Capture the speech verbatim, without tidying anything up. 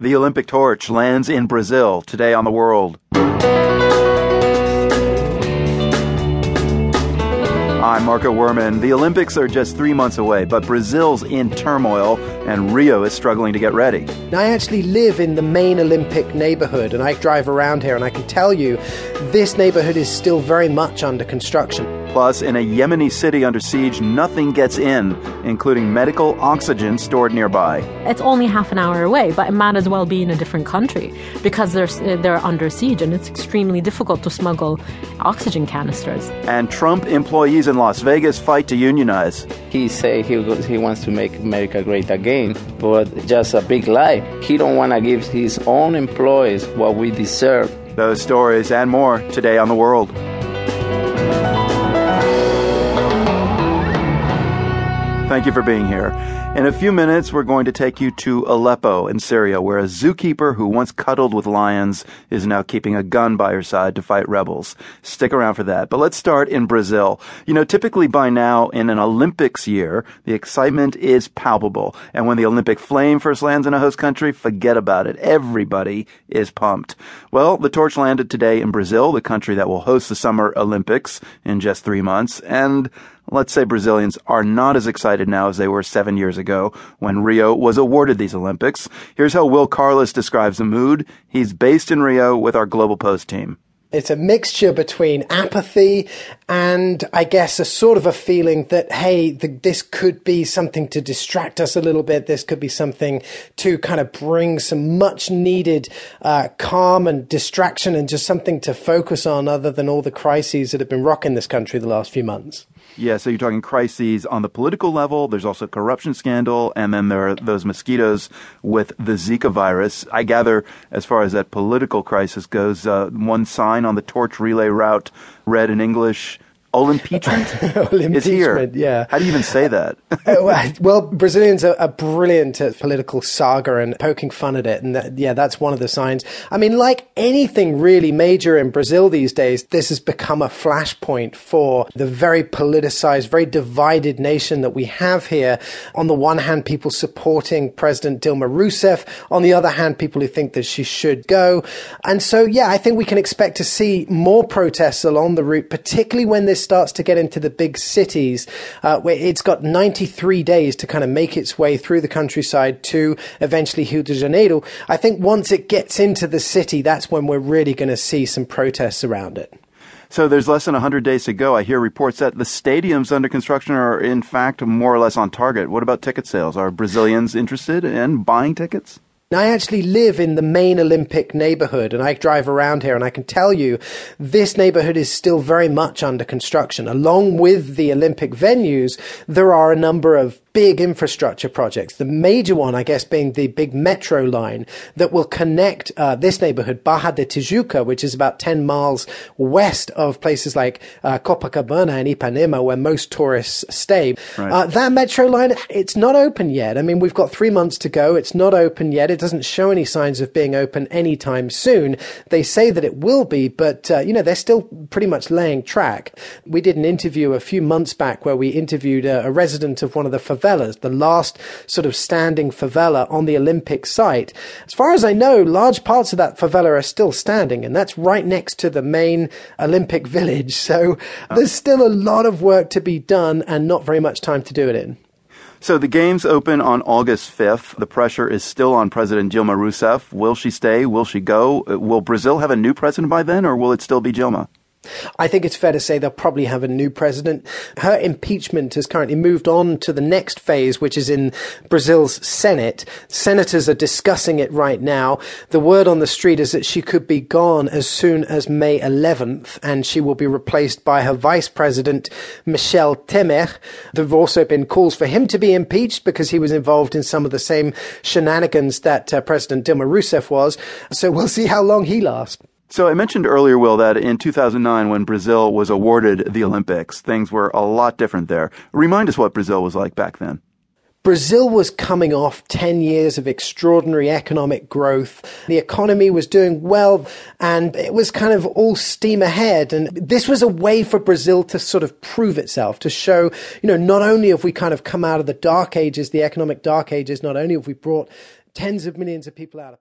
The Olympic torch lands in Brazil today on The World. I'm Marco Werman. The Olympics are just three months away, but Brazil's in turmoil and Rio is struggling to get ready. I actually live in the main Olympic neighborhood, and I drive around here, and I can tell you this neighborhood is still very much under construction. Plus, in a Yemeni city under siege, nothing gets in, including medical oxygen stored nearby. It's only half an hour away, but it might as well be in a different country because they're, they're under siege and it's extremely difficult to smuggle oxygen canisters. And Trump employees in Las Vegas fight to unionize. He say he, he wants to make America great again, but just a big lie. He don't want to give his own employees what we deserve. Those stories and more today on The World. Thank you for being here. In a few minutes, we're going to take you to Aleppo in Syria, where a zookeeper who once cuddled with lions is now keeping a gun by her side to fight rebels. Stick around for that. But let's start in Brazil. You know, typically by now, in an Olympics year, the excitement is palpable. And when the Olympic flame first lands in a host country, forget about it. Everybody is pumped. Well, the torch landed today in Brazil, the country that will host the Summer Olympics in just three months. And let's say Brazilians are not as excited now as they were seven years ago when Rio was awarded these Olympics. Here's how Will Carless describes the mood. He's based in Rio with our Global Post team. It's a mixture between apathy and, I guess, a sort of a feeling that, hey, the, this could be something to distract us a little bit. This could be something to kind of bring some much needed uh, calm and distraction and just something to focus on other than all the crises that have been rocking this country the last few months. Yeah, so you're talking crises on the political level. There's also a corruption scandal. And then there are those mosquitoes with the Zika virus. I gather, as far as that political crisis goes, uh, one sign on the torch relay route read in English, Olimpeachment is here. Yeah. How do you even say that? Well, Brazilians are, are brilliant at political saga and poking fun at it. And that, yeah, that's one of the signs. I mean, like anything really major in Brazil these days, this has become a flashpoint for the very politicized, very divided nation that we have here. On the one hand, people supporting President Dilma Rousseff. On the other hand, people who think that she should go. And so, yeah, I think we can expect to see more protests along the route, particularly when this starts to get into the big cities, uh, where it's got ninety-three days to kind of make its way through the countryside to eventually Rio de Janeiro. I think once it gets into the city, that's when we're really going to see some protests around it. So there's less than one hundred days to go. I hear reports that the stadiums under construction are, in fact, more or less on target. What about ticket sales? Are Brazilians interested in buying tickets? I actually live in the main Olympic neighborhood, and I drive around here, and I can tell you this neighborhood is still very much under construction. Along with the Olympic venues, there are a number of big infrastructure projects. The major one, I guess, being the big metro line that will connect uh, this neighborhood, Baja de Tijuca, which is about ten miles west of places like uh, Copacabana and Ipanema, where most tourists stay. Right. Uh, that metro line, it's not open yet. I mean, we've got three months to go. It's not open yet. It doesn't show any signs of being open anytime soon. They say that it will be, but, uh, you know, they're still pretty much laying track. We did an interview a few months back where we interviewed a, a resident of one of the favelas, the last sort of standing favela on the Olympic site. As far as I know, large parts of that favela are still standing, and that's right next to the main Olympic village. So there's still a lot of work to be done and not very much time to do it in. So the games open on August fifth. The pressure is still on President Dilma Rousseff. Will she stay? Will she go? Will Brazil have a new president by then, or will it still be Dilma? I think it's fair to say they'll probably have a new president. Her impeachment has currently moved on to the next phase, which is in Brazil's Senate. Senators are discussing it right now. The word on the street is that she could be gone as soon as May eleventh, and she will be replaced by her vice president, Michel Temer. There have also been calls for him to be impeached because he was involved in some of the same shenanigans that uh, President Dilma Rousseff was. So we'll see how long he lasts. So I mentioned earlier, Will, that in two thousand nine, when Brazil was awarded the Olympics, things were a lot different there. Remind us what Brazil was like back then. Brazil was coming off ten years of extraordinary economic growth. The economy was doing well, and it was kind of all steam ahead. And this was a way for Brazil to sort of prove itself, to show, you know, not only have we kind of come out of the dark ages, the economic dark ages, not only have we brought tens of millions of people out of